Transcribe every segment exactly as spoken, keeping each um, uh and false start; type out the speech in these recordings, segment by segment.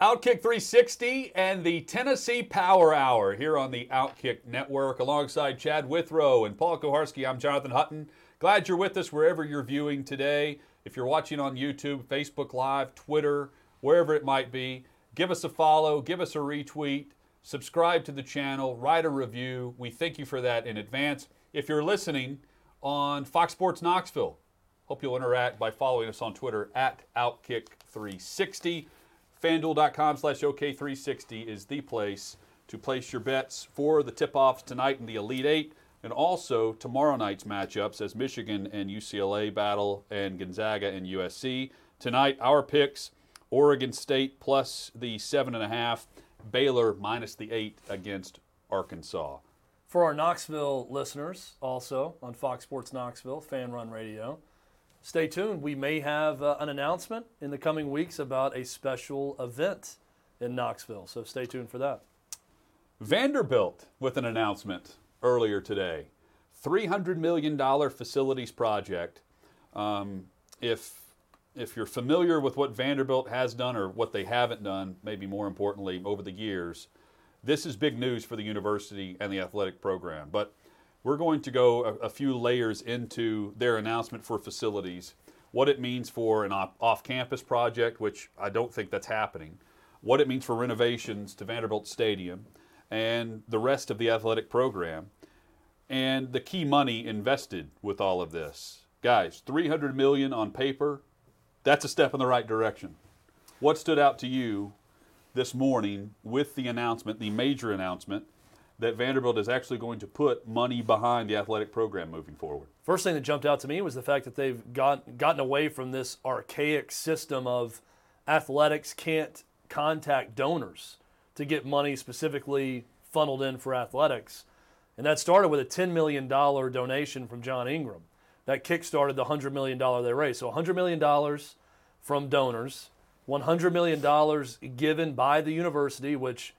Outkick three sixty and the Tennessee Power Hour here on the Outkick Network alongside Chad Withrow and Paul Koharski. I'm Jonathan Hutton. Glad you're with us wherever you're viewing today. If you're watching on YouTube, Facebook Live, Twitter, wherever it might be, give us a follow, give us a retweet, subscribe to the channel, write a review. We thank you for that in advance. If you're listening on Fox Sports Knoxville, hope you'll interact by following us on Twitter at Outkick three sixty. FanDuel.com slash OK360 is the place to place your bets for the tip-offs tonight in the Elite Eight and also tomorrow night's matchups as Michigan and U C L A battle and Gonzaga and U S C. Tonight, our picks, Oregon State plus the seven point five, Baylor minus the eight against Arkansas. For our Knoxville listeners, also on Fox Sports Knoxville, Fan Run Radio, stay tuned. We may have uh, an announcement in the coming weeks about a special event in Knoxville, so stay tuned for that. Vanderbilt with an announcement earlier today. three hundred million dollars facilities project. Um, if, if you're familiar with what Vanderbilt has done or what they haven't done, maybe more importantly, over the years, this is big news for the university and the athletic program. But we're going to go a, a few layers into their announcement for facilities, what it means for an op- off-campus project, which I don't think that's happening, what it means for renovations to Vanderbilt Stadium and the rest of the athletic program, and the key money invested with all of this. Guys, three hundred million dollars on paper, that's a step in the right direction. What stood out to you this morning with the announcement, the major announcement, that Vanderbilt is actually going to put money behind the athletic program moving forward? First thing that jumped out to me was the fact that they've got, gotten away from this archaic system of athletics can't contact donors to get money specifically funneled in for athletics. And that started with a ten million dollars donation from John Ingram. That kick-started the one hundred million dollars they raised. So one hundred million dollars from donors, one hundred million dollars given by the university, which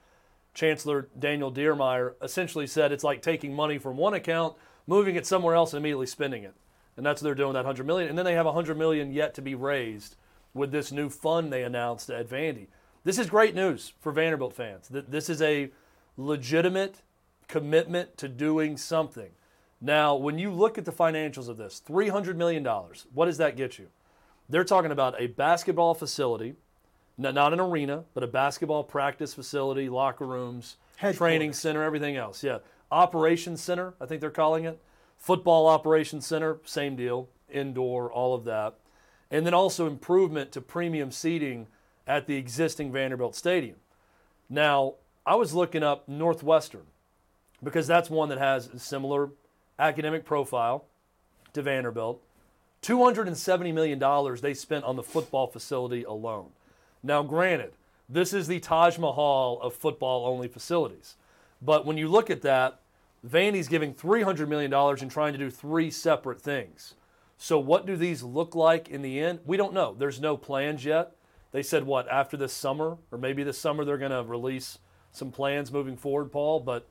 Chancellor Daniel Diermeier essentially said it's like taking money from one account, moving it somewhere else, and immediately spending it. And that's what they're doing, that one hundred million dollars. And then they have one hundred million dollars yet to be raised with this new fund they announced at Vandy. This is great news for Vanderbilt fans. This is a legitimate commitment to doing something. Now, when you look at the financials of this, three hundred million dollars, what does that get you? They're talking about a basketball facility, not an arena, but a basketball practice facility, locker rooms, training center, everything else. Yeah. Operations center, I think they're calling it. Football operations center, same deal. Indoor, all of that. And then also improvement to premium seating at the existing Vanderbilt Stadium. Now, I was looking up Northwestern because that's one that has a similar academic profile to Vanderbilt. two hundred seventy million dollars they spent on the football facility alone. Now, granted, this is the Taj Mahal of football-only facilities. But when you look at that, Vandy's giving three hundred million dollars and trying to do three separate things. So what do these look like in the end? We don't know. There's no plans yet. They said, what, after this summer? Or maybe this summer they're going to release some plans moving forward, Paul. But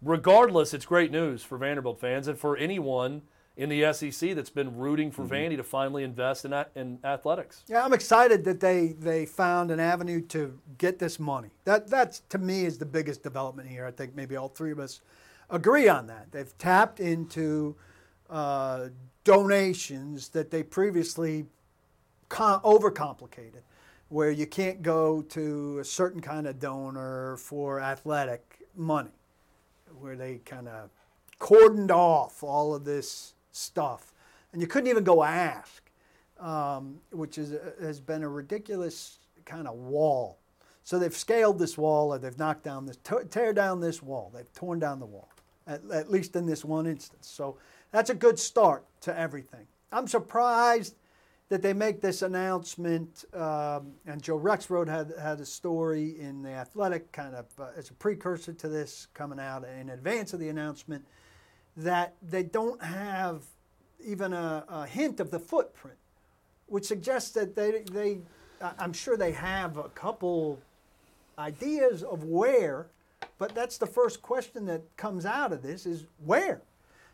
regardless, it's great news for Vanderbilt fans and for anyone in the S E C that's been rooting for mm-hmm. Vandy to finally invest in in athletics. Yeah, I'm excited that they they found an avenue to get this money. That, that's, to me, is the biggest development here. I think maybe all three of us agree on that. They've tapped into uh, donations that they previously com- overcomplicated, where you can't go to a certain kind of donor for athletic money, where they kind of cordoned off all of this stuff, and you couldn't even go ask, um, which is has been a ridiculous kind of wall. So they've scaled this wall, or they've knocked down this, t- tear down this wall. They've torn down the wall, at, at least in this one instance. So that's a good start to everything. I'm surprised that they make this announcement. Um, and Joe Rexroad had had a story in The Athletic, kind of uh, as a precursor to this, coming out in advance of the announcement, that they don't have even a, a hint of the footprint, which suggests that they they I'm sure they have a couple ideas of where, but that's the first question that comes out of this is where,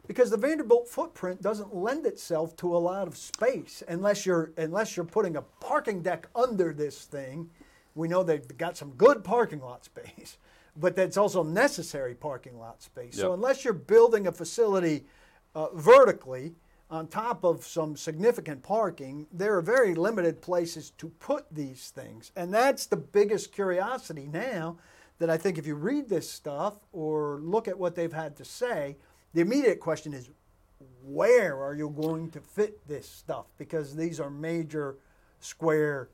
because the Vanderbilt footprint doesn't lend itself to a lot of space unless you're unless you're putting a parking deck under this thing. We know they've got some good parking lot space, but that's also necessary parking lot space. Yep. So unless you're building a facility uh, vertically on top of some significant parking, there are very limited places to put these things. And that's the biggest curiosity now, that I think if you read this stuff or look at what they've had to say, the immediate question is, where are you going to fit this stuff? Because these are major square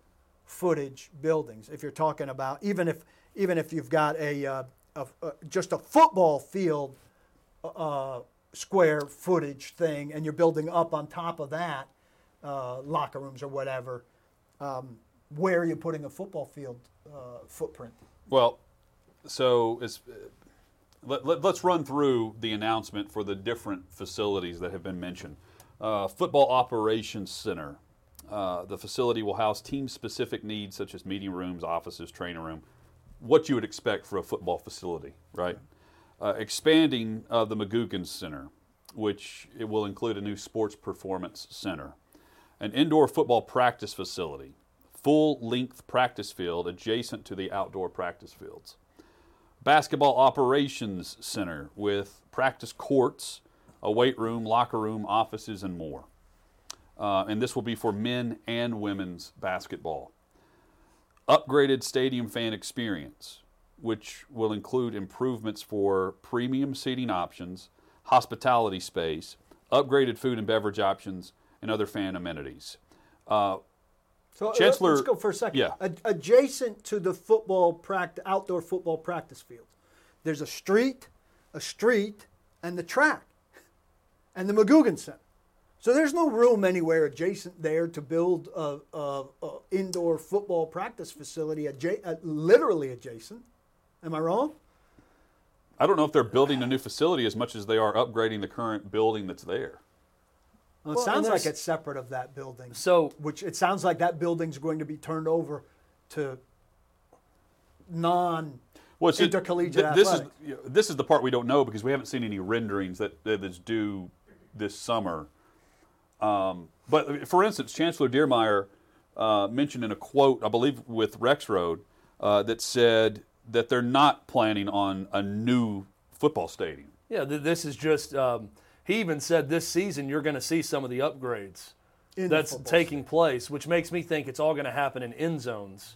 footage buildings. If you're talking about, even if even if you've got a, uh, a, a just a football field uh square footage thing, and you're building up on top of that uh, locker rooms or whatever, um, where are you putting a football field uh, footprint? Well, so it's, let, let, let's run through the announcement for the different facilities that have been mentioned. Uh, Football Operations Center. Uh, the facility will house team-specific needs such as meeting rooms, offices, training room, what you would expect for a football facility, right? Okay. Uh, expanding uh, the Magookin Center, which it will include a new sports performance center, an indoor football practice facility, full-length practice field adjacent to the outdoor practice fields, basketball operations center with practice courts, a weight room, locker room, offices, and more. Uh, and this will be for men and women's basketball. Upgraded stadium fan experience, which will include improvements for premium seating options, hospitality space, upgraded food and beverage options, and other fan amenities. Uh, so Chancellor, let's go for a second. Yeah. Ad- adjacent to the football practice, outdoor football practice field, there's a street, a street, and the track, and the Magookin Center. So there's no room anywhere adjacent there to build a, a, a indoor football practice facility, adja- uh, literally adjacent. Am I wrong? I don't know if they're building a new facility as much as they are upgrading the current building that's there. Well, it well, sounds like it's separate of that building. So, which it sounds like that building's going to be turned over to non well, intercollegiate th- this athletics. Is, this is the part we don't know because we haven't seen any renderings that that's due this summer. Um, but, for instance, Chancellor Diermeier uh, mentioned in a quote, I believe with Rexroad, uh, that said that they're not planning on a new football stadium. Yeah, th- this is just, um, he even said this season you're going to see some of the upgrades in that's the taking stadium. place, which makes me think it's all going to happen in end zones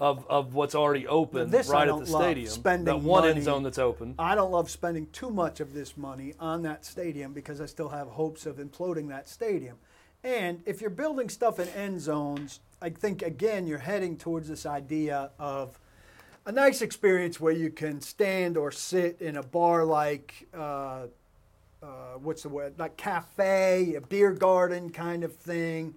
of, of what's already open now, right at the stadium. Spending that one money, end zone that's open. I don't love spending too much of this money on that stadium because I still have hopes of imploding that stadium. And if you're building stuff in end zones, I think, again, you're heading towards this idea of a nice experience where you can stand or sit in a bar like, uh, uh, what's the word, like cafe, a beer garden kind of thing,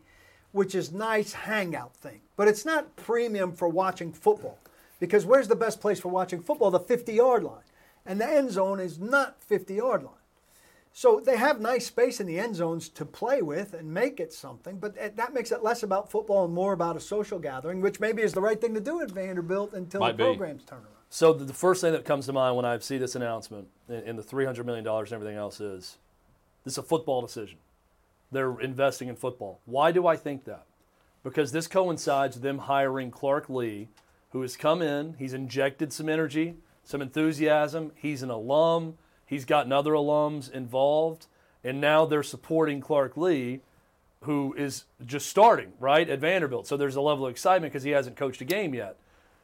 which is nice hangout thing. But it's not premium for watching football, because where's the best place for watching football? The fifty-yard line. And the end zone is not fifty-yard line. So they have nice space in the end zones to play with and make it something, but that makes it less about football and more about a social gathering, which maybe is the right thing to do at Vanderbilt until Might the program's be. turn around. So the first thing that comes to mind when I see this announcement and the three hundred million dollars and everything else is, this is a football decision. They're investing in football. Why do I think that? Because this coincides with them hiring Clark Lea, who has come in, he's injected some energy, some enthusiasm, he's an alum, he's gotten other alums involved, and now they're supporting Clark Lea, who is just starting, right, at Vanderbilt. So there's a level of excitement because he hasn't coached a game yet.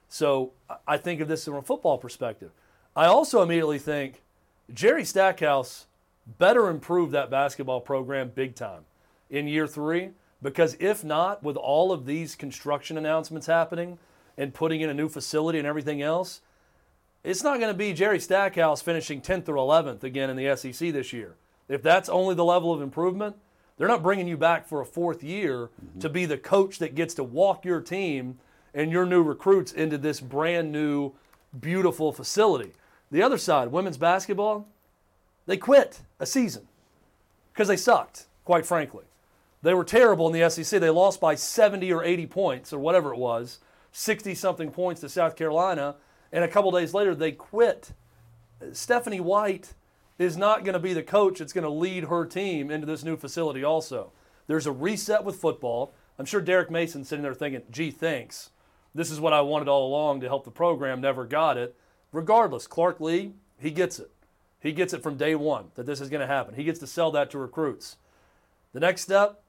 So I think of this from a football perspective. I also immediately think Jerry Stackhouse better improve that basketball program big time in year three, because if not, with all of these construction announcements happening and putting in a new facility and everything else, it's not going to be Jerry Stackhouse finishing tenth or eleventh again in the S E C this year. If that's only the level of improvement, They're not bringing you back for a fourth year mm-hmm. to be the coach that gets to walk your team and your new recruits into this brand new, beautiful facility. The other side, women's basketball, they quit a season because they sucked, quite frankly. They were terrible in the S E C. They lost by seventy or eighty points or whatever it was, sixty-something points to South Carolina, and a couple days later they quit. Stephanie White is not going to be the coach that's going to lead her team into this new facility also. There's a reset with football. I'm sure Derek Mason's sitting there thinking, gee, thanks. This is what I wanted all along to help the program, never got it. Regardless, Clark Lea, he gets it. He gets it from day one that this is going to happen. He gets to sell that to recruits. The next step,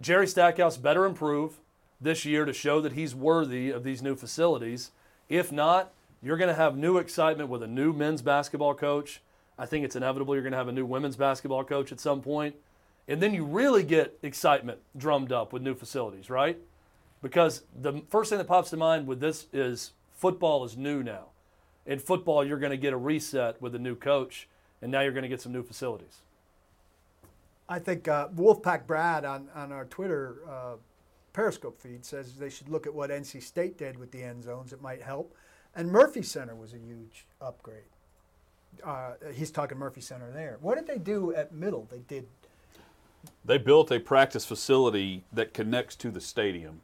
Jerry Stackhouse better improve this year to show that he's worthy of these new facilities. If not, you're going to have new excitement with a new men's basketball coach. I think it's inevitable you're going to have a new women's basketball coach at some point. And then you really get excitement drummed up with new facilities, right? Because the first thing that pops to mind with this is football is new now. In football, you're going to get a reset with a new coach, and now you're going to get some new facilities. I think uh, Wolfpack Brad on, on our Twitter uh, Periscope feed says they should look at what N C State did with the end zones. It might help. And Murphy Center was a huge upgrade. Uh, he's talking Murphy Center there. What did they do at Middle? They did. They built a practice facility that connects to the stadium.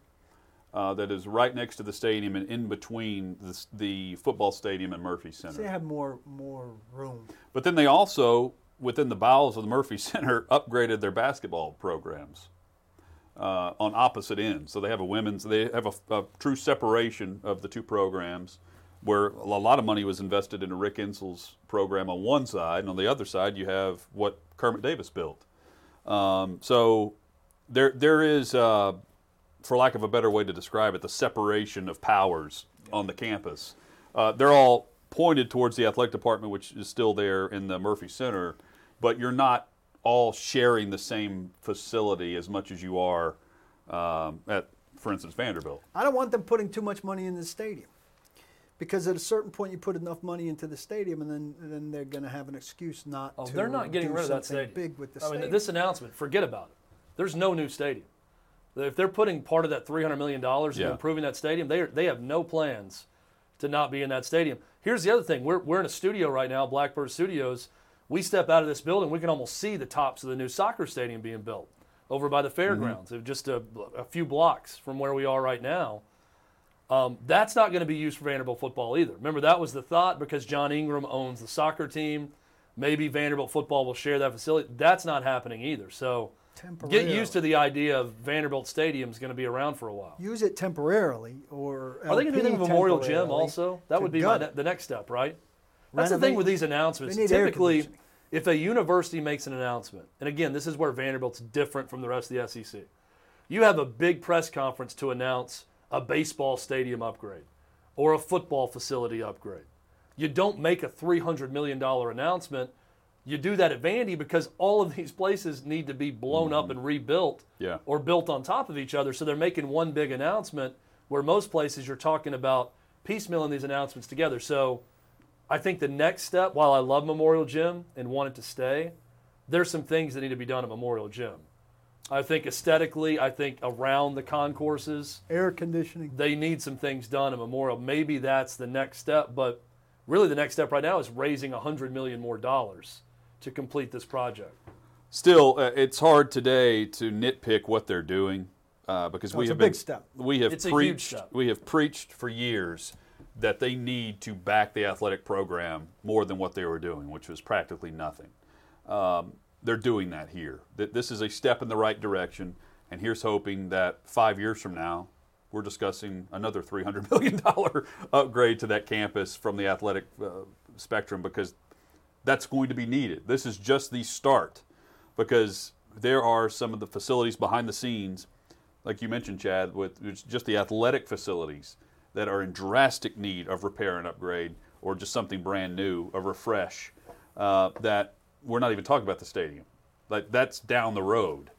Uh, that is right next to the stadium and in between the, the football stadium and Murphy Center. So they have more more room. But then they also, within the bowels of the Murphy Center, upgraded their basketball programs uh, on opposite ends. So they have a women's, they have a, a true separation of the two programs, where a lot of money was invested into Rick Insel's program on one side, and on the other side you have what Kermit Davis built. Um, so there there is. Uh, for lack of a better way to describe it, the separation of powers on the campus. Uh, they're all pointed towards the athletic department, which is still there in the Murphy Center, but you're not all sharing the same facility as much as you are um, at, for instance, Vanderbilt. I don't want them putting too much money in the stadium, because at a certain point you put enough money into the stadium, and then and then they're going to have an excuse not oh, to they're not getting do rid of that stadium. Big with the I stadium. Mean, this announcement, forget about it. There's no new stadium. If they're putting part of that three hundred million dollars into yeah. improving that stadium, they are, they have no plans to not be in that stadium. Here's the other thing. We're we're in a studio right now, Blackbird Studios. We step out of this building, we can almost see the tops of the new soccer stadium being built over by the fairgrounds, mm-hmm. just a, a few blocks from where we are right now. Um, that's not going to be used for Vanderbilt football either. Remember, that was the thought because John Ingram owns the soccer team. Maybe Vanderbilt football will share that facility. That's not happening either, so... Get used to the idea of Vanderbilt Stadium is going to be around for a while. Use it temporarily, or L P are they going to do anything with Memorial Gym also? That would be my ne- the next step, right? That's Renovate. The thing with these announcements. Typically, if a university makes an announcement, and again, this is where Vanderbilt's different from the rest of the S E C, you have a big press conference to announce a baseball stadium upgrade or a football facility upgrade. You don't make a three hundred million dollars announcement. You do that at Vandy because all of these places need to be blown mm-hmm. up and rebuilt yeah. or built on top of each other. So they're making one big announcement where most places you're talking about piecemealing these announcements together. So I think the next step, while I love Memorial Gym and want it to stay, there's some things that need to be done at Memorial Gym. I think aesthetically, I think around the concourses. Air conditioning. They need some things done at Memorial. Maybe that's the next step, but really the next step right now is raising one hundred million dollars more dollars to complete this project. Still, uh, it's hard today to nitpick what they're doing uh, because no, we, have been, we have been. It's a big step. We have preached for years that they need to back the athletic program more than what they were doing, which was practically nothing. Um, they're doing that here. This is a step in the right direction, and here's hoping that five years from now, we're discussing another three hundred million dollars upgrade to that campus from the athletic uh, spectrum, because that's going to be needed. This is just the start, because there are some of the facilities behind the scenes, like you mentioned, Chad, with just the athletic facilities that are in drastic need of repair and upgrade, or just something brand new, a refresh, uh, that we're not even talking about the stadium. Like, that's down the road.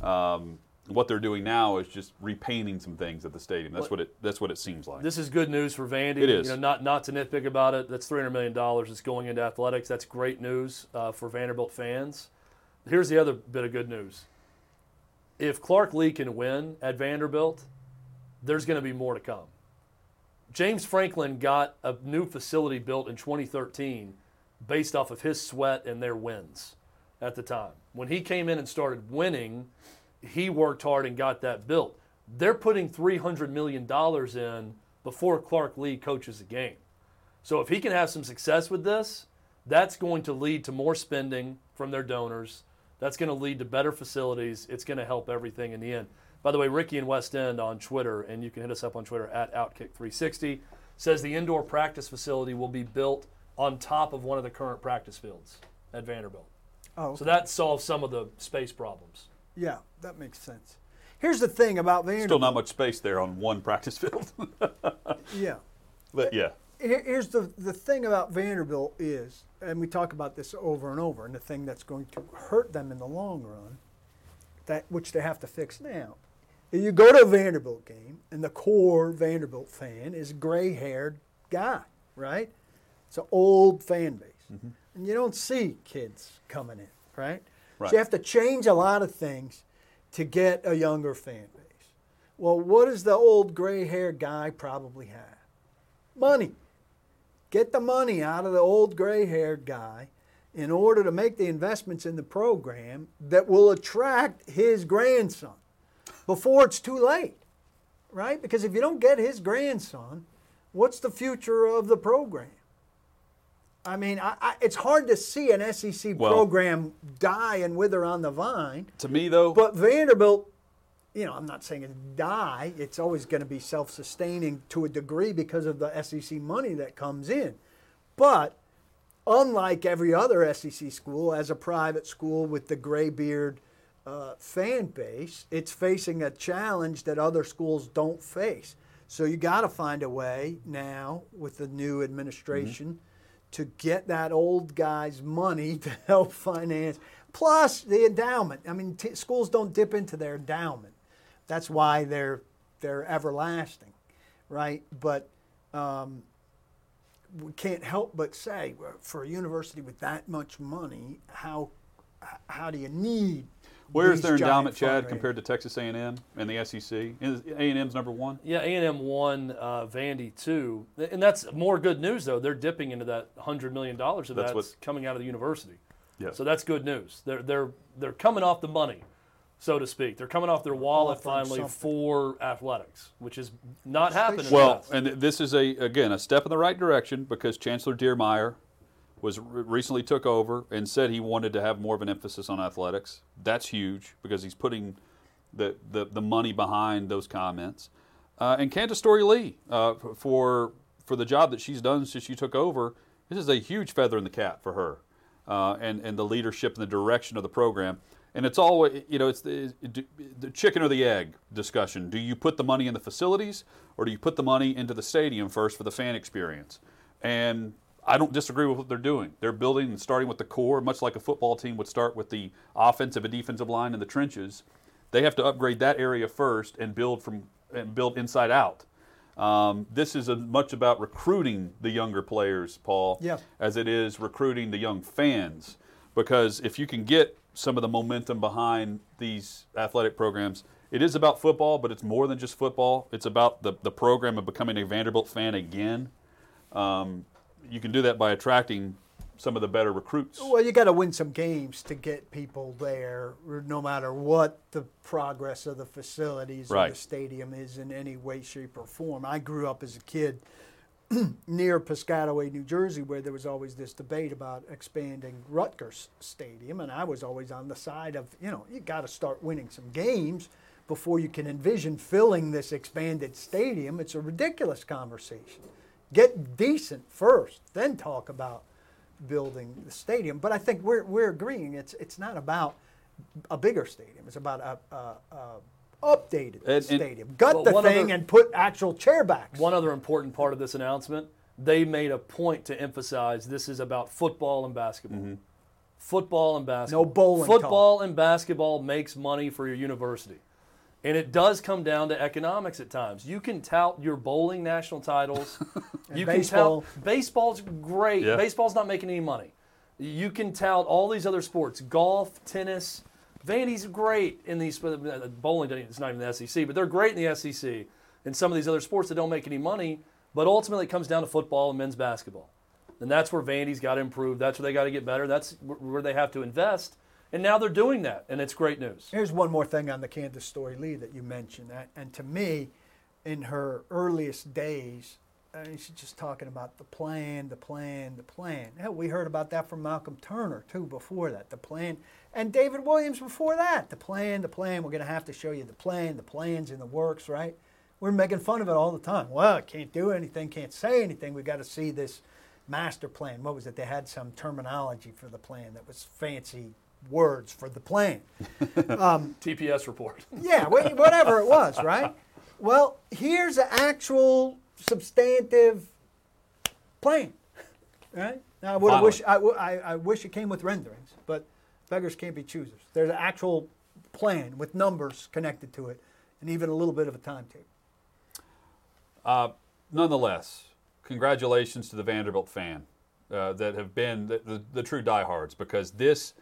Um, what they're doing now is just repainting some things at the stadium. That's what it. That's what it seems like. This is good news for Vandy. It is. You know, not not to nitpick about it. That's three hundred million dollars that's going into athletics. That's great news uh, for Vanderbilt fans. Here's the other bit of good news. if Clark Lea can win at Vanderbilt, there's going to be more to come. James Franklin got a new facility built in twenty thirteen based off of his sweat and their wins at the time. When he came in and started winning, he worked hard and got that built. They're putting three hundred million dollars in before Clark Lea coaches a game. So if he can have some success with this, that's going to lead to more spending from their donors. That's going to lead to better facilities. It's going to help everything in the end. By the way, Ricky in West End on Twitter, and you can hit us up on Twitter at Outkick three sixty, says the indoor practice facility will be built on top of one of the current practice fields at Vanderbilt. Oh, okay. So that solves some of the space problems. Yeah, that makes sense. Here's the thing about Vanderbilt. Still not much space there on one practice field. Yeah. But yeah. Here's the, the thing about Vanderbilt is, and we talk about this over and over, and the thing that's going to hurt them in the long run, that which they have to fix now. You go to a Vanderbilt game, and the core Vanderbilt fan is a gray-haired guy, right? It's an old fan base. Mm-hmm. And you don't see kids coming in, right? Right. So you have to change a lot of things to get a younger fan base. Well, what does the old gray-haired guy probably have? Money. Get the money out of the old gray-haired guy in order to make the investments in the program that will attract his grandson before it's too late, right? Because if you don't get his grandson, what's the future of the program? I mean, I, I, it's hard to see an S E C well, program die and wither on the vine. To me, though. But Vanderbilt, you know, I'm not saying it's die. It's always going to be self-sustaining to a degree because of the S E C money that comes in. But unlike every other S E C school, as a private school with the gray beard uh, fan base, it's facing a challenge that other schools don't face. So you got to find a way now with the new administration mm-hmm. to get that old guy's money to help finance. Plus the endowment. I mean, t- schools don't dip into their endowment. That's why they're they're everlasting, right? But um, we can't help but say, for a university with that much money, how how do you need? Where is their endowment, Chad, compared to Texas A and M and the S E C? A and M's number one. Yeah, A and M one, uh, Vandy two, and that's more good news though. They're dipping into that hundred million dollars of that's that's coming out of the university. Yeah. So that's good news. They're they're they're coming off the money, so to speak. They're coming off their wallet finally something. for athletics, which is not happening. Well, and this is, a again, a step in the right direction because Chancellor Diermeier was recently took over and said he wanted to have more of an emphasis on athletics. That's huge because he's putting the, the, the money behind those comments. Uh, and Candace Story Lee, uh, for, for the job that she's done since she took over, this is a huge feather in the cap for her uh, and, and the leadership and the direction of the program. And it's always, you know, it's the, the chicken or the egg discussion. Do you put the money in the facilities or do you put the money into the stadium first for the fan experience? And I don't disagree with what they're doing. They're building and starting with the core, much like a football team would start with the offensive and defensive line in the trenches. They have to upgrade that area first and build from and build inside out. Um, this is as much about recruiting the younger players, Paul, yeah. as it is recruiting the young fans. Because if you can get some of the momentum behind these athletic programs. It is about football, but it's more than just football. It's about the, the program of becoming a Vanderbilt fan again. Um, you can do that by attracting some of the better recruits. Well, you got to win some games to get people there, no matter what the progress of the facilities right. or the stadium is in any way, shape, or form. I grew up as a kid near Piscataway, New Jersey, where there was always this debate about expanding Rutgers Stadium, and I was always on the side of, you know, you got to start winning some games before you can envision filling this expanded stadium. It's a ridiculous conversation. Get decent first, then talk about building the stadium. But I think we're we're agreeing it's it's not about a bigger stadium. It's about a, a, a updated and, stadium. And Gut well, the thing other, and put actual chairbacks. One other important part of this announcement, they made a point to emphasize this is about football and basketball. Mm-hmm. Football and basketball. No bowling. Football talk. And basketball makes money for your university. And it does come down to economics at times. You can tout your bowling national titles. you baseball. can tout baseball's great. Yeah. Baseball's not making any money. You can tout all these other sports, golf, tennis, Vandy's great in these, bowling, it's not even the S E C, but they're great in the S E C and some of these other sports that don't make any money, but ultimately it comes down to football and men's basketball. And that's where Vandy's got to improve. That's where they got to get better. That's where they have to invest. And now they're doing that, and it's great news. Here's one more thing on the Candace Story Lee that you mentioned. And to me, in her earliest days, I mean, she's just talking about the plan, the plan, the plan. Hell, we heard about that from Malcolm Turner, too, before that, the plan. And David Williams before that, the plan, the plan. We're going to have to show you the plan. The plan's in the works, right? We're making fun of it all the time. Well, can't do anything, can't say anything. We've got to see this master plan. What was it? They had some terminology for the plan that was fancy words for the plan. Um, T P S report. Yeah, whatever it was, right? Well, here's an actual substantive plan, right? Now, I would wish I, w- I, I wish it came with renderings, but beggars can't be choosers. There's an actual plan with numbers connected to it, and even a little bit of a timetable. Uh, nonetheless, congratulations to the Vanderbilt fan uh, that have been the, the, the true diehards, because this,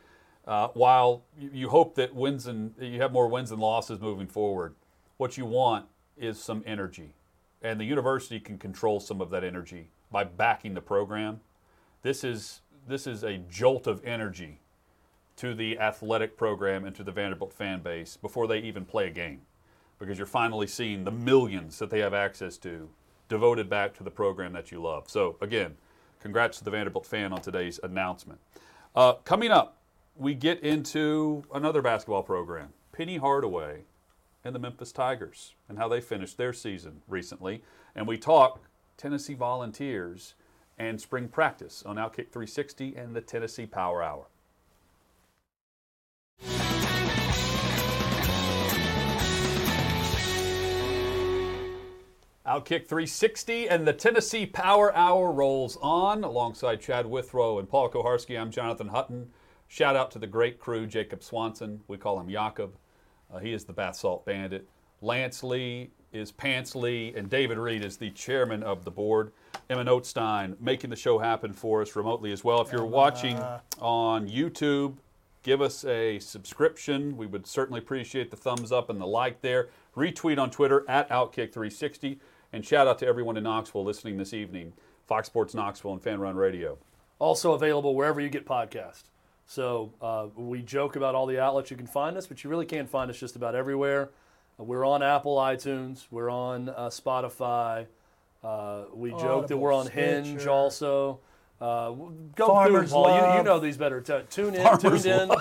uh, while you, you hope that wins and you have more wins than losses moving forward, what you want is some energy. And the university can control some of that energy by backing the program. This is this is a jolt of energy to the athletic program and to the Vanderbilt fan base before they even play a game, because you're finally seeing the millions that they have access to devoted back to the program that you love. So, again, congrats to the Vanderbilt fan on today's announcement. Uh, coming up, we get into another basketball program, Penny Hardaway and the Memphis Tigers, and how they finished their season recently. And we talk Tennessee Volunteers and spring practice on Outkick three sixty and the Tennessee Power Hour. Outkick three sixty and the Tennessee Power Hour rolls on. Alongside Chad Withrow and Paul Koharski, I'm Jonathan Hutton. Shout out to the great crew, Jacob Swanson. We call him Jacob. Uh, he is the Bath Salt Bandit. Lance Lee is Pants Lee, and David Reed is the chairman of the board. Emma Notestein making the show happen for us remotely as well. If you're watching on YouTube, give us a subscription. We would certainly appreciate the thumbs up and the like there. Retweet on Twitter at Outkick three sixty. And shout out to everyone in Knoxville listening this evening. Fox Sports Knoxville and Fan Run Radio. Also available wherever you get podcasts. So uh, we joke about all the outlets you can find us, but you really can find us just about everywhere. Uh, we're on Apple iTunes. We're on uh, Spotify. Uh, we Audible, joke that we're on Hinge Stitcher. Also. Uh, go Farmers through, Paul. You, you know these better. T- tune in, Farmers tune in.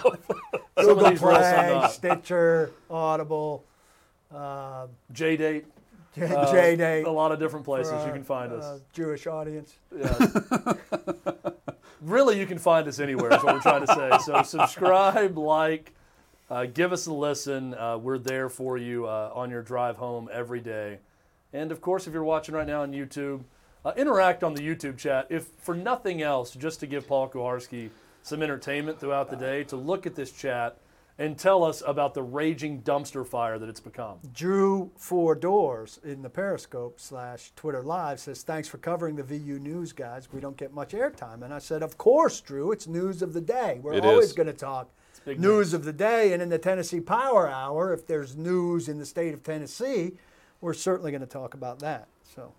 Google Play, Stitcher, Audible. Uh, J-Date. Uh, J-Date. A lot of different places our, you can find uh, us. Jewish audience. Yeah. Really, you can find us anywhere is what we're trying to say. So subscribe, like, uh, give us a listen. Uh, we're there for you uh, on your drive home every day. And, of course, if you're watching right now on YouTube, uh, interact on the YouTube chat. If for nothing else, just to give Paul Koharski some entertainment throughout the day, to look at this chat and tell us about the raging dumpster fire that it's become. Drew Four Doors in the Periscope slash Twitter Live says, thanks for covering the V U news, guys. We don't get much airtime. And I said, of course, Drew. It's news of the day. We're it always going to talk news, news of the day. And in the Tennessee Power Hour, if there's news in the state of Tennessee, we're certainly going to talk about that. So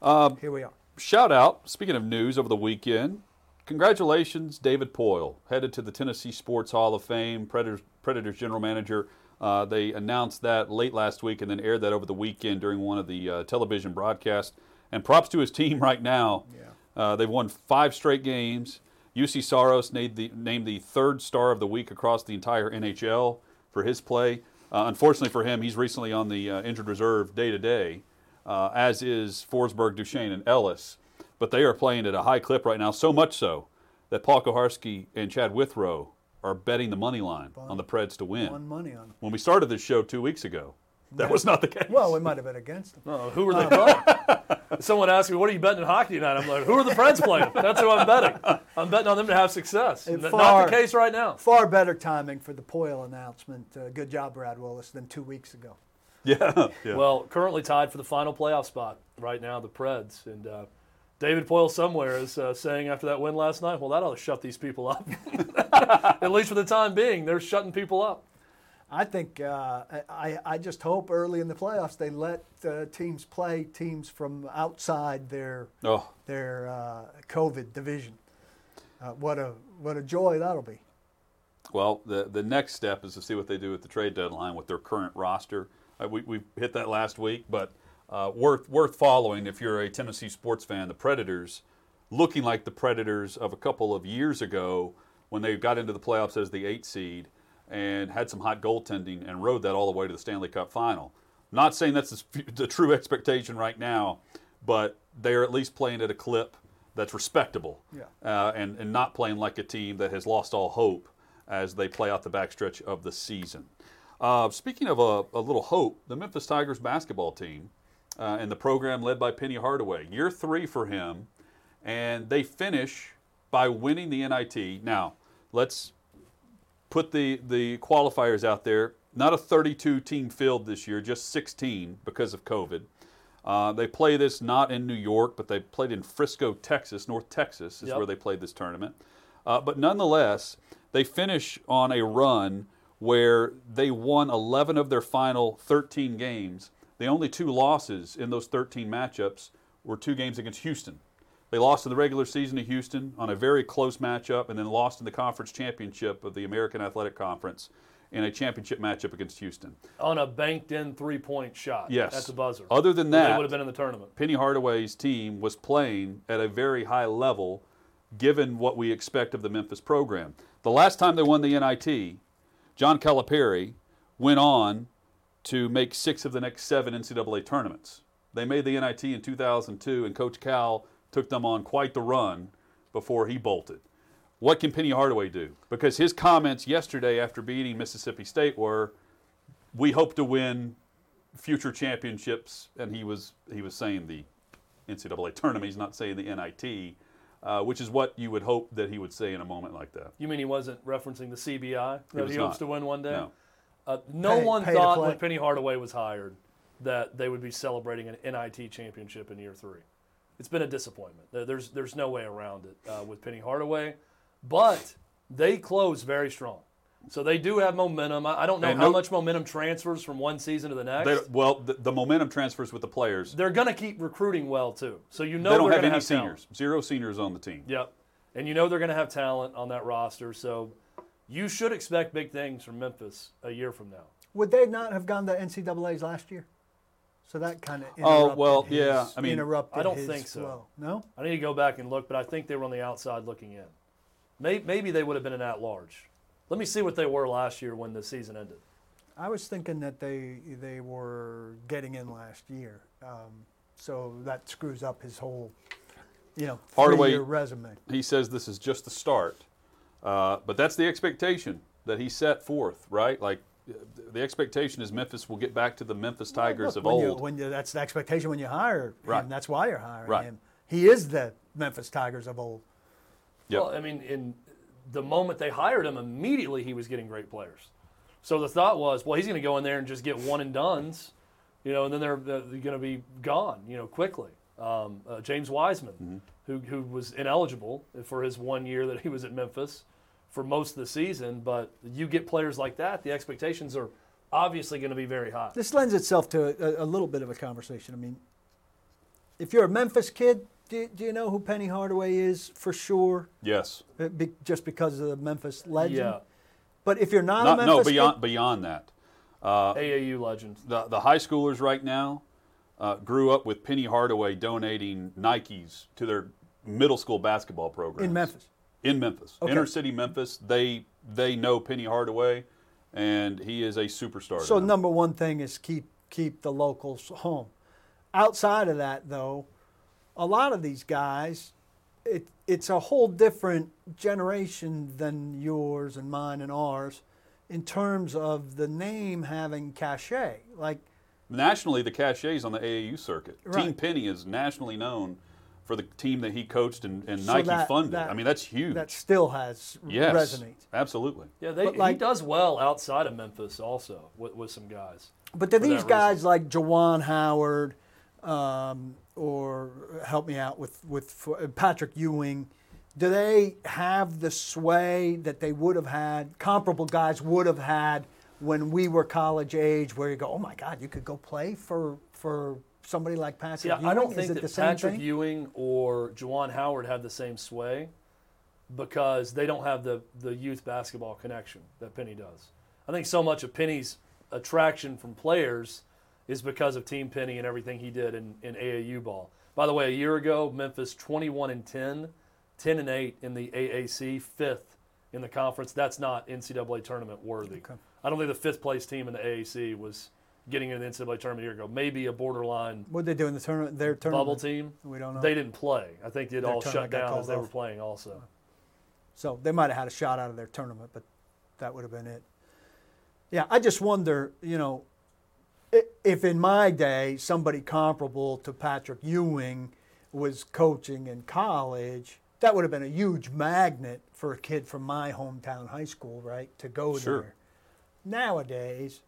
um, here we are. Shout out, speaking of news over the weekend, congratulations, David Poyle, headed to the Tennessee Sports Hall of Fame, Predators, Predators general manager. Uh, they announced that late last week and then aired that over the weekend during one of the uh, television broadcasts. And props to his team right now. Yeah. Uh, they've won five straight games. U C Saros named the, named the third star of the week across the entire N H L for his play. Uh, unfortunately for him, he's recently on the uh, injured reserve day-to-day, uh, as is Forsberg, Duchesne, and Ellis. But they are playing at a high clip right now, so much so that Paul Koharski and Chad Withrow are betting the money line on the Preds to win. One money on them. When we started this show two weeks ago, that yeah. was not the case. Well, we might have been against them. Uh, who were they um, playing? Someone asked me, what are you betting in hockey tonight? I'm like, who are the Preds playing? That's who I'm betting. I'm betting on them to have success. Far, not the case right now. Far better timing for the Poyle announcement. Uh, good job, Brad Willis, than two weeks ago. Yeah. yeah. Well, currently tied for the final playoff spot right now, the Preds. And, uh, David Poyle somewhere is uh, saying after that win last night, well, that ought to shut these people up. At least for the time being, they're shutting people up. I think uh, I, I just hope early in the playoffs they let uh, teams play teams from outside their oh. their uh, COVID division. Uh, what a what a joy that'll be. Well, the the next step is to see what they do at the trade deadline with their current roster. Uh, we we hit that last week, but uh, worth worth following if you're a Tennessee sports fan. The Predators, looking like the Predators of a couple of years ago when they got into the playoffs as the eight seed. And had some hot goaltending and rode that all the way to the Stanley Cup final. Not saying that's the, the true expectation right now, but they're at least playing at a clip that's respectable. Yeah. Uh, and, and not playing like a team that has lost all hope as they play out the backstretch of the season. Uh, speaking of a, a little hope, the Memphis Tigers basketball team uh, and the program led by Penny Hardaway, year three for him, and they finish by winning the N I T. Now, let's... Put the, the qualifiers out there. Not a thirty-two team field this year, just sixteen because of COVID. Uh, they play this not in New York, but they played in Frisco, Texas. North Texas is yep. where they played this tournament. Uh, but nonetheless, they finish on a run where they won eleven of their final thirteen games. The only two losses in those thirteen matchups were two games against Houston. They lost in the regular season to Houston on a very close matchup and then lost in the conference championship of the American Athletic Conference in a championship matchup against Houston. On a banked-in three-point shot. Yes. That's a buzzer. Other than that, they would have been in the tournament. Penny Hardaway's team was playing at a very high level given what we expect of the Memphis program. The last time they won the N I T, John Calipari went on to make six of the next seven N C double A tournaments. They made the N I T in two thousand two, and Coach Cal took them on quite the run before he bolted. What can Penny Hardaway do? Because his comments yesterday after beating Mississippi State were, we hope to win future championships, and he was he was saying the N C double A tournament, he's not saying the N I T, uh, which is what you would hope that he would say in a moment like that. You mean he wasn't referencing the C B I that he hopes not. to win one day? No, uh, no pay, one pay thought when Penny Hardaway was hired that they would be celebrating an N I T championship in year three. It's been a disappointment. There's there's no way around it uh, with Penny Hardaway. But they close very strong. So they do have momentum. I, I don't know and how no, much momentum transfers from one season to the next. Well, the, the momentum transfers with the players. They're going to keep recruiting well, too. So you know they don't have any have seniors. Talent. Zero seniors on the team. Yep. And you know they're going to have talent on that roster. So you should expect big things from Memphis a year from now. Would they not have gone to N C double A's last year? So that kind of interrupted. Oh, well, his, yeah. I mean, I don't think so. Flow. No? I need to go back and look, but I think they were on the outside looking in. Maybe, maybe they would have been an at-large. Let me see what they were last year when the season ended. I was thinking that they they were getting in last year. Um, so that screws up his whole, you know, three-year resume. He says this is just the start. Uh, but that's the expectation that he set forth, right? Like, the expectation is Memphis will get back to the Memphis Tigers well, look, of when old. You, when you, that's the expectation when you hire him. Right. That's why you're hiring right. him. He is the Memphis Tigers of old. Yep. Well, I mean, in the moment they hired him, immediately he was getting great players. So the thought was, well, he's going to go in there and just get one and dones, you know, and then they're, they're going to be gone, you know, quickly. Um, uh, James Wiseman, mm-hmm. who who was ineligible for his one year that he was at Memphis. For most of the season, but you get players like that, the expectations are obviously going to be very high. This lends itself to a, a little bit of a conversation. I mean, if you're a Memphis kid, do, do you know who Penny Hardaway is for sure? Yes. Be, just because of the Memphis legend? Yeah. But if you're not, not a Memphis No, beyond, kid, beyond that. Uh, A A U legends. The, the high schoolers right now uh, grew up with Penny Hardaway donating Nikes to their middle school basketball programs. In Memphis. In Memphis, okay. Inner city Memphis, they they know Penny Hardaway, and he is a superstar. So number one thing is keep keep the locals home. Outside of that, though, a lot of these guys, it it's a whole different generation than yours and mine and ours, in terms of the name having cachet. Like nationally, the cachet is on the A A U circuit. Right. Team Penny is nationally known. For the team that he coached and, and so Nike that, funded. That, I mean, that's huge. That still has yes, resonates. Absolutely. Yeah, they, like, he does well outside of Memphis also with, with some guys. But do these guys reason. like Jawan Howard um, or help me out with, with Patrick Ewing, do they have the sway that they would have had, comparable guys would have had when we were college age, where you go, oh my God, you could go play for for somebody like Patrick yeah, Ewing? I don't think that Patrick thing? Ewing or Juwan Howard have the same sway because they don't have the, the youth basketball connection that Penny does. I think so much of Penny's attraction from players is because of Team Penny and everything he did in, in A A U ball. By the way, a year ago, Memphis twenty-one and ten, ten and eight in the A A C, fifth in the conference. That's not N C double A tournament worthy. Okay. I don't think the fifth place team in the A A C was getting into the N C double A tournament a year ago. Maybe a borderline. What did they do in the tournament? Their tournament bubble team. We don't know. They didn't play. I think it all shut down as they were playing also. So they might have had a shot out of their tournament, but that would have been it. Yeah, I just wonder, you know, if in my day somebody comparable to Patrick Ewing was coaching in college, that would have been a huge magnet for a kid from my hometown high school, right, to go sure. there. Nowadays,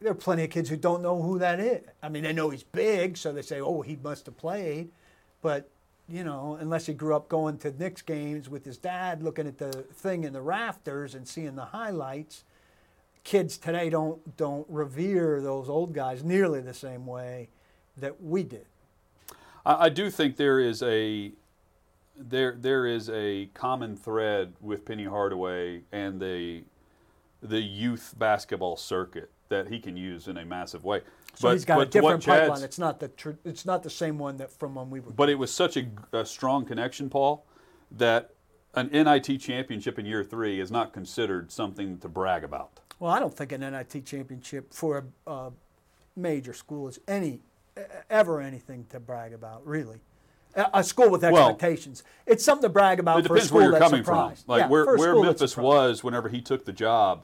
there are plenty of kids who don't know who that is. I mean, they know he's big, so they say, oh, he must have played. But, you know, unless he grew up going to Knicks games with his dad, looking at the thing in the rafters and seeing the highlights, kids today don't don't revere those old guys nearly the same way that we did. I, I do think there is a there there is a common thread with Penny Hardaway and the the youth basketball circuit that he can use in a massive way. So but, he's got but a different pipeline. It's not the tr- it's not the same one that from when we were. But it was such a, a strong connection, Paul, that an N I T championship in year three is not considered something to brag about. Well, I don't think an N I T championship for a, a major school is any ever anything to brag about, really. A, a school with expectations. Well, it's something to brag about for a school that's surprised. It depends where you're coming from. Like yeah, where, where Memphis was whenever he took the job,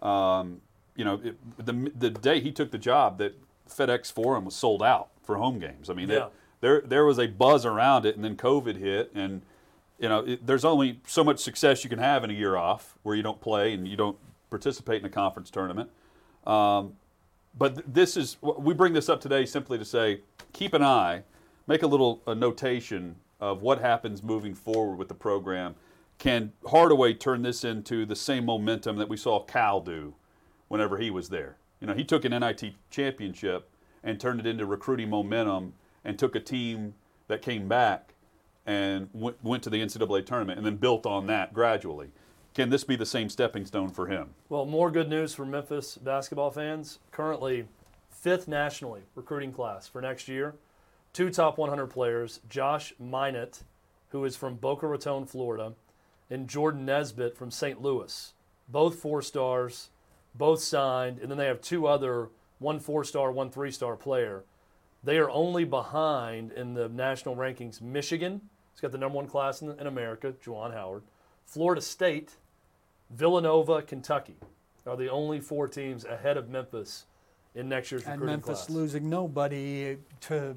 um, you know, it, the the day he took the job, that FedEx Forum was sold out for home games. I mean, yeah. it, there there was a buzz around it, and then COVID hit, and, you know, it, there's only so much success you can have in a year off where you don't play and you don't participate in a conference tournament. Um, but this is, we bring this up today simply to say, keep an eye, make a little a notation of what happens moving forward with the program. Can Hardaway turn this into the same momentum that we saw Cal do whenever he was there? You know, he took an N I T championship and turned it into recruiting momentum and took a team that came back and w- went to the N C double A tournament and then built on that gradually. Can this be the same stepping stone for him? Well, more good news for Memphis basketball fans. Currently, fifth nationally recruiting class for next year. Two top one hundred players, Josh Minot, who is from Boca Raton, Florida, and Jordan Nesbitt from Saint Louis. Both four stars, both signed, and then they have two other, one four-star, one three-star player. They are only behind in the national rankings. Michigan, it's got the number one class in, in America, Juwan Howard. Florida State, Villanova, Kentucky are the only four teams ahead of Memphis in next year's recruiting class. And Memphis losing nobody to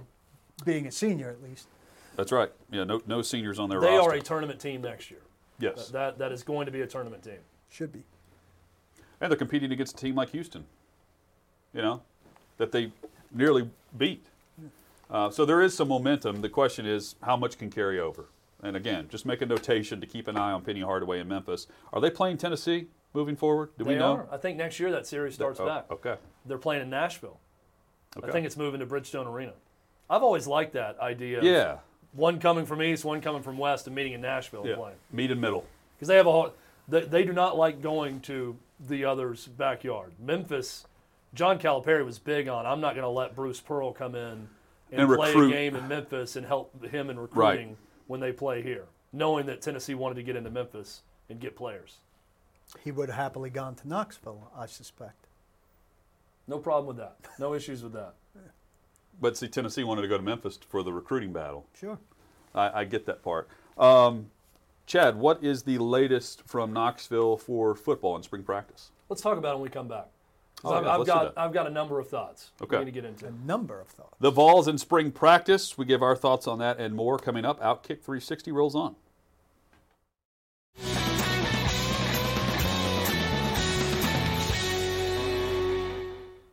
being a senior, at least. That's right. Yeah, no no seniors on their roster. They are a tournament team next year. Yes. That, that is going to be a tournament team. Should be. And they're competing against a team like Houston, you know, that they nearly beat. Uh, so there is some momentum. The question is, how much can carry over? And again, just make a notation to keep an eye on Penny Hardaway in Memphis. Are they playing Tennessee moving forward? Do we know? They are. I think next year that series starts oh, back. Okay. They're playing in Nashville. Okay. I think it's moving to Bridgestone Arena. I've always liked that idea. Yeah. One coming from east, one coming from west, and meeting in Nashville yeah. and playing. Meet in middle. Because they have a whole, they, they do not like going to the other's backyard. Memphis, John Calipari was big on, I'm not going to let Bruce Pearl come in and, and play recruit. a game in Memphis and help him in recruiting. Right. When they play here, knowing that Tennessee wanted to get into Memphis and get players. He would have happily gone to Knoxville, I suspect. No problem with that. No issues with that. Yeah. But see, Tennessee wanted to go to Memphis for the recruiting battle. Sure. I, I get that part. Um, Chad, what is the latest from Knoxville for football and spring practice? Let's talk about it when we come back. Oh, I've, yeah, I've, got, I've got a number of thoughts okay. we need to get into. A number of thoughts. The Vols in spring practice. We give our thoughts on that and more coming up. Outkick three sixty rolls on.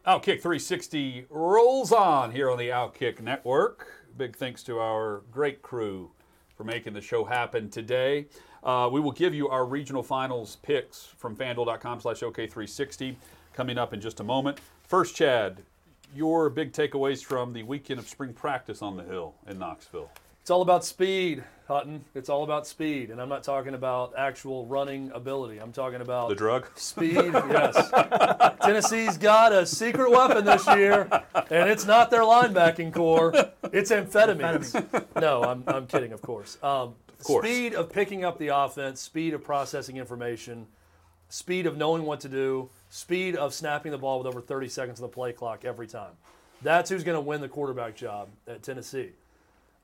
Outkick three sixty rolls on here on the Outkick Network. Big thanks to our great crew for making the show happen today. Uh, we will give you our regional finals picks from FanDuel dot com slash O K three sixty. coming up in just a moment. First, Chad, your big takeaways from the weekend of spring practice on the Hill in Knoxville. It's all about speed, Hutton. It's all about speed. And I'm not talking about actual running ability. I'm talking about... The drug? Speed, yes. Tennessee's got a secret weapon this year, and it's not their linebacking core. It's amphetamines. No, I'm I'm kidding, of course. Um, of course. Speed of picking up the offense, speed of processing information, speed of knowing what to do, speed of snapping the ball with over thirty seconds on the play clock every time. That's who's going to win the quarterback job at Tennessee.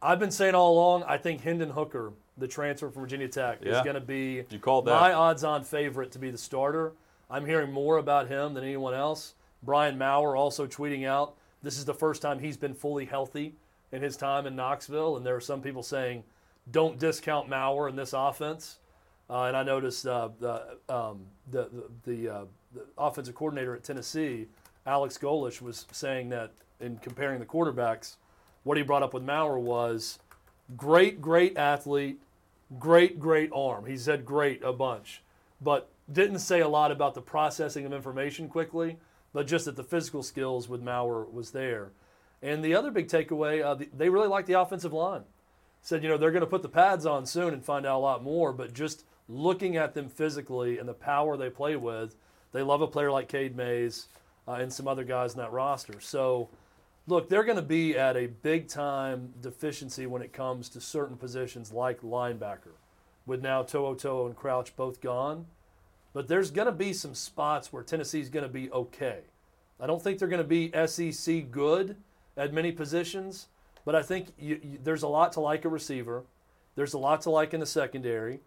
I've been saying all along, I think Hendon Hooker, the transfer from Virginia Tech, yeah. is going to be you called that. my odds-on favorite to be the starter. I'm hearing more about him than anyone else. Brian Maurer also tweeting out, this is the first time he's been fully healthy in his time in Knoxville, and there are some people saying, don't discount Maurer in this offense. Uh, and I noticed uh, the, um, the, the, the, uh, the offensive coordinator at Tennessee, Alex Golish, was saying that in comparing the quarterbacks, what he brought up with Maurer was great, great athlete, great, great arm. He said great a bunch, but didn't say a lot about the processing of information quickly, but just that the physical skills with Maurer was there. And the other big takeaway, uh, they really like the offensive line. Said, you know, they're going to put the pads on soon and find out a lot more, but just looking at them physically and the power they play with, they love a player like Cade Mays uh, and some other guys in that roster. So, look, they're going to be at a big-time deficiency when it comes to certain positions like linebacker, with now To'o To'o and Crouch both gone. But there's going to be some spots where Tennessee's going to be okay. I don't think they're going to be S E C good at many positions, but I think you, you, there's a lot to like a receiver. There's a lot to like in the secondary.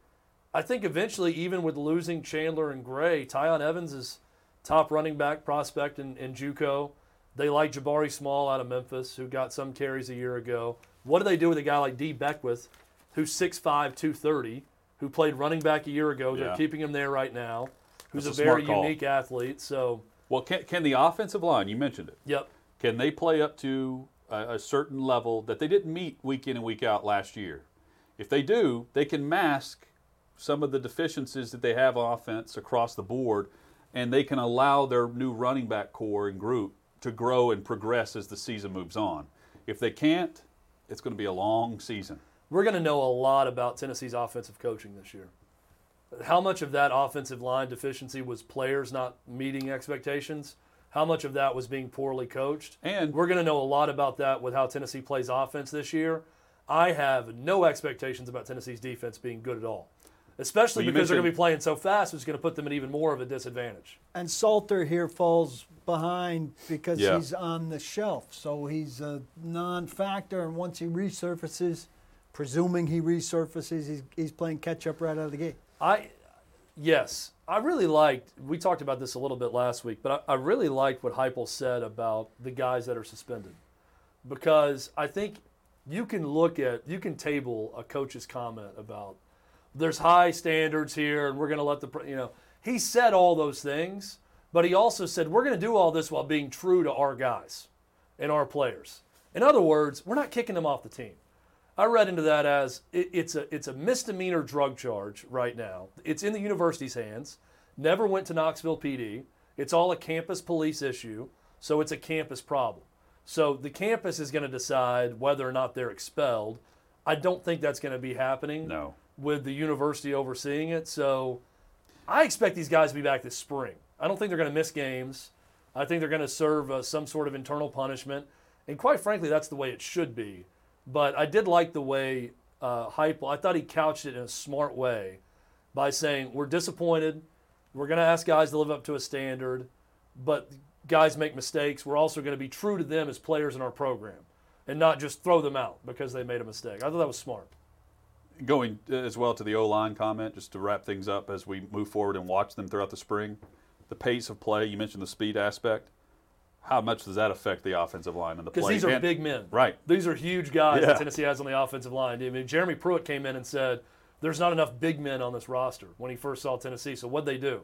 I think eventually, even with losing Chandler and Gray, Tyon Evans is top running back prospect in, in JUCO. They like Jabari Small out of Memphis, who got some carries a year ago. What do they do with a guy like D. Beckwith, who's six five, two thirty, who played running back a year ago? They're yeah. keeping him there right now, who's That's a, a very unique athlete. So, Well, can, can the offensive line, you mentioned it. Yep. Can they play up to a, a certain level that they didn't meet week in and week out last year? If they do, they can mask some of the deficiencies that they have on offense across the board, and they can allow their new running back core and group to grow and progress as the season moves on. If they can't, it's going to be a long season. We're going to know a lot about Tennessee's offensive coaching this year. How much of that offensive line deficiency was players not meeting expectations? How much of that was being poorly coached? And we're going to know a lot about that with how Tennessee plays offense this year. I have no expectations about Tennessee's defense being good at all, especially well, because they're going to be playing so fast, it's going to put them at even more of a disadvantage. And Salter here falls behind because yeah. he's on the shelf, so he's a non-factor, and once he resurfaces, presuming he resurfaces, he's, he's playing catch-up right out of the gate. I, yes, I really liked, we talked about this a little bit last week, but I, I really liked what Heupel said about the guys that are suspended, because I think you can look at, you can table a coach's comment about there's high standards here, and we're going to let the, you know, he said all those things, but he also said we're going to do all this while being true to our guys and our players. In other words, we're not kicking them off the team. I read into that as it, it's a it's a misdemeanor drug charge right now. It's in the university's hands. Never went to Knoxville P D. It's all a campus police issue, so it's a campus problem. So the campus is going to decide whether or not they're expelled. I don't think that's going to be happening. No. With the university overseeing it. So I expect these guys to be back this spring. I don't think they're going to miss games. I think they're going to serve uh, some sort of internal punishment. And quite frankly, that's the way it should be. But I did like the way uh, Heupel, I thought he couched it in a smart way by saying, we're disappointed. We're going to ask guys to live up to a standard. But guys make mistakes. We're also going to be true to them as players in our program and not just throw them out because they made a mistake. I thought that was smart. Going as well to the O-line comment, just to wrap things up as we move forward and watch them throughout the spring, the pace of play, you mentioned the speed aspect. How much does that affect the offensive line and the play? Because these are and, big men. Right. These are huge guys yeah. that Tennessee has on the offensive line. I mean, Jeremy Pruitt came in and said, there's not enough big men on this roster when he first saw Tennessee. So what'd they do?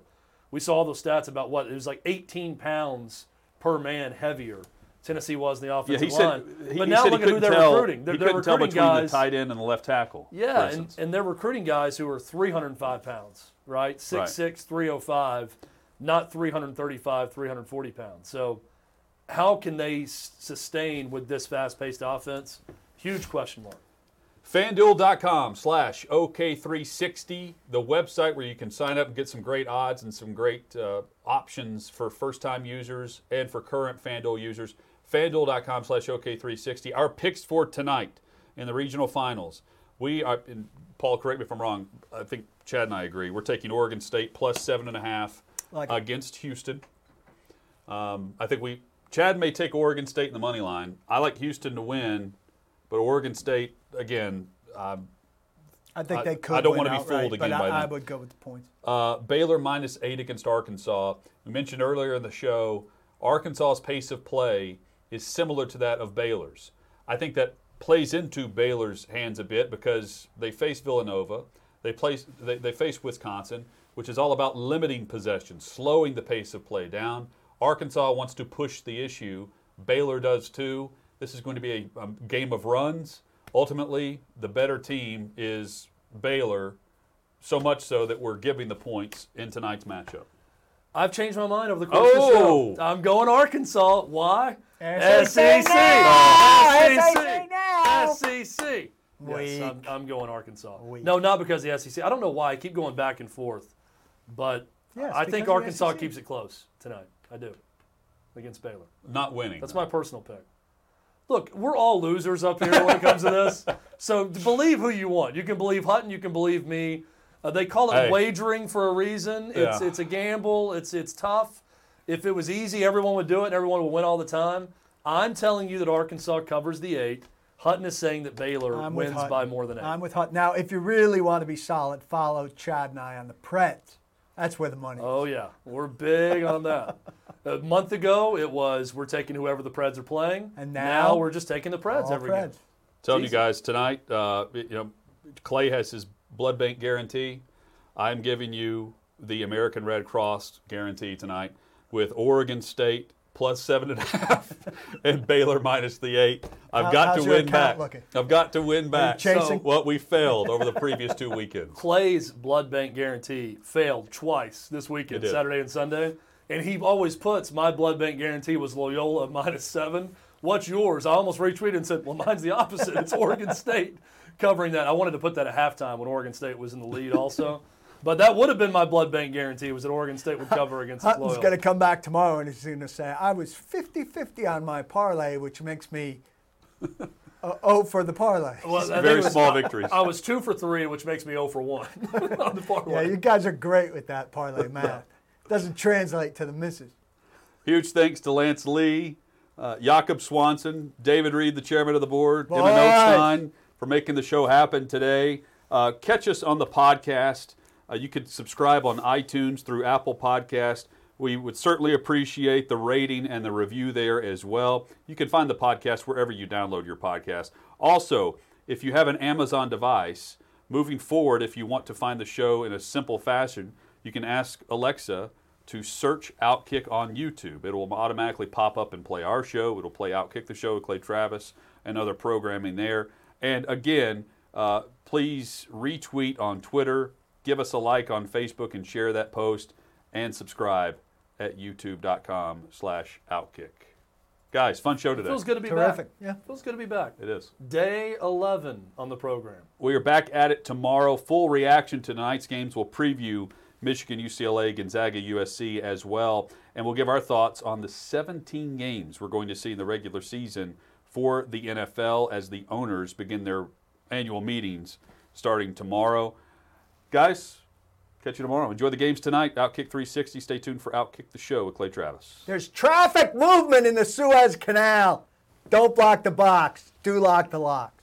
We saw all those stats about what? It was like eighteen pounds per man heavier Tennessee was in the offensive yeah, he line. Said, he, but now he look at who they're tell, recruiting. They're, he they're couldn't recruiting tell between guys, the tight end and the left tackle. Yeah, and, and they're recruiting guys who are three hundred five pounds, right? six six, right. three oh five. not three thirty-five, three forty pounds. So how can they s- sustain with this fast-paced offense? Huge question mark. FanDuel.com slash OK360, the website where you can sign up and get some great odds and some great uh, options for first-time users and for current FanDuel users. FanDuel.com slash OK360. Our picks for tonight in the regional finals. We are, and Paul, correct me if I'm wrong, I think Chad and I agree. We're taking Oregon State plus seven and a half like against it. Houston. Um, I think we, Chad may take Oregon State in the money line. I like Houston to win, but Oregon State, again, um, I think I, they could. I don't want to be outright, fooled again I, by that. I would go with the points. Uh, Baylor minus eight against Arkansas. We mentioned earlier in the show, Arkansas's pace of play is similar to that of Baylor's. I think that plays into Baylor's hands a bit because they face Villanova, they place they, they face Wisconsin, which is all about limiting possession, slowing the pace of play down. Arkansas wants to push the issue. Baylor does too. This is going to be a, a game of runs. Ultimately, the better team is Baylor, so much so that we're giving the points in tonight's matchup. I've changed my mind over the course oh. of the show. I'm going Arkansas. Why? S E C. S E C. S E C. Yes, I'm, I'm going Arkansas. Weak. No, not because of the S E C. I don't know why. I keep going back and forth. But yes, I think Arkansas keeps it close tonight. I do. Against Baylor. Not winning. That's my personal pick. Look, we're all losers up here when it comes to this. So believe who you want. You can believe Hutton. You can believe me. Uh, they call it hey. wagering for a reason. It's yeah. it's a gamble. It's it's tough. If it was easy, everyone would do it and everyone would win all the time. I'm telling you that Arkansas covers the eight. Hutton is saying that Baylor I'm wins by more than eight. I'm with Hutton. Now, if you really want to be solid, follow Chad and I on the Pret. That's where the money is. Oh, yeah. We're big on that. A month ago, it was we're taking whoever the Preds are playing. And now, now we're just taking the Preds every Preds. game. Telling you guys, tonight, uh, you know, Clay has his blood bank guarantee. I'm giving you the American Red Cross guarantee tonight with Oregon State plus seven and a half, and Baylor minus the eight. I've How, got to win back. Looking? I've got to win back. So, well, we failed over the previous two weekends. Clay's blood bank guarantee failed twice this weekend, Saturday and Sunday. And he always puts, my blood bank guarantee was Loyola minus seven. What's yours? I almost retweeted and said, well, mine's the opposite. It's Oregon State covering that. I wanted to put that at halftime when Oregon State was in the lead also. But that would have been my blood bank guarantee was that Oregon State would cover against Loyola. Hutton's going to come back tomorrow and he's going to say, I was fifty-fifty on my parlay, which makes me oh for the parlay. Well, very was, small victories. I was two for three, which makes me oh for one on the parlay. Yeah, you guys are great with that parlay math. Doesn't translate to the misses. Huge thanks to Lance Lee, uh, Jacob Swanson, David Reed, the chairman of the board, Boy. Emma Notestein, for making the show happen today. Uh, catch us on the podcast. Uh, you could subscribe on iTunes through Apple Podcast. We would certainly appreciate the rating and the review there as well. You can find the podcast wherever you download your podcast. Also, if you have an Amazon device, moving forward, if you want to find the show in a simple fashion, you can ask Alexa to search Outkick on YouTube. It will automatically pop up and play our show. It will play Outkick the Show with Clay Travis and other programming there. And again, uh, please retweet on Twitter. Give us a like on Facebook and share that post, and subscribe at youtube.com slash outkick. Guys, fun show today. It feels good to be Terrific. back. Yeah. It feels good to be back. It is. Day eleven on the program. We are back at it tomorrow. Full reaction to tonight's games. We'll preview Michigan, U C L A, Gonzaga, U S C as well. And we'll give our thoughts on the seventeen games we're going to see in the regular season for the N F L as the owners begin their annual meetings starting tomorrow. Guys, catch you tomorrow. Enjoy the games tonight. Outkick three sixty. Stay tuned for Outkick the Show with Clay Travis. There's traffic movement in the Suez Canal. Don't block the box. Do lock the lock.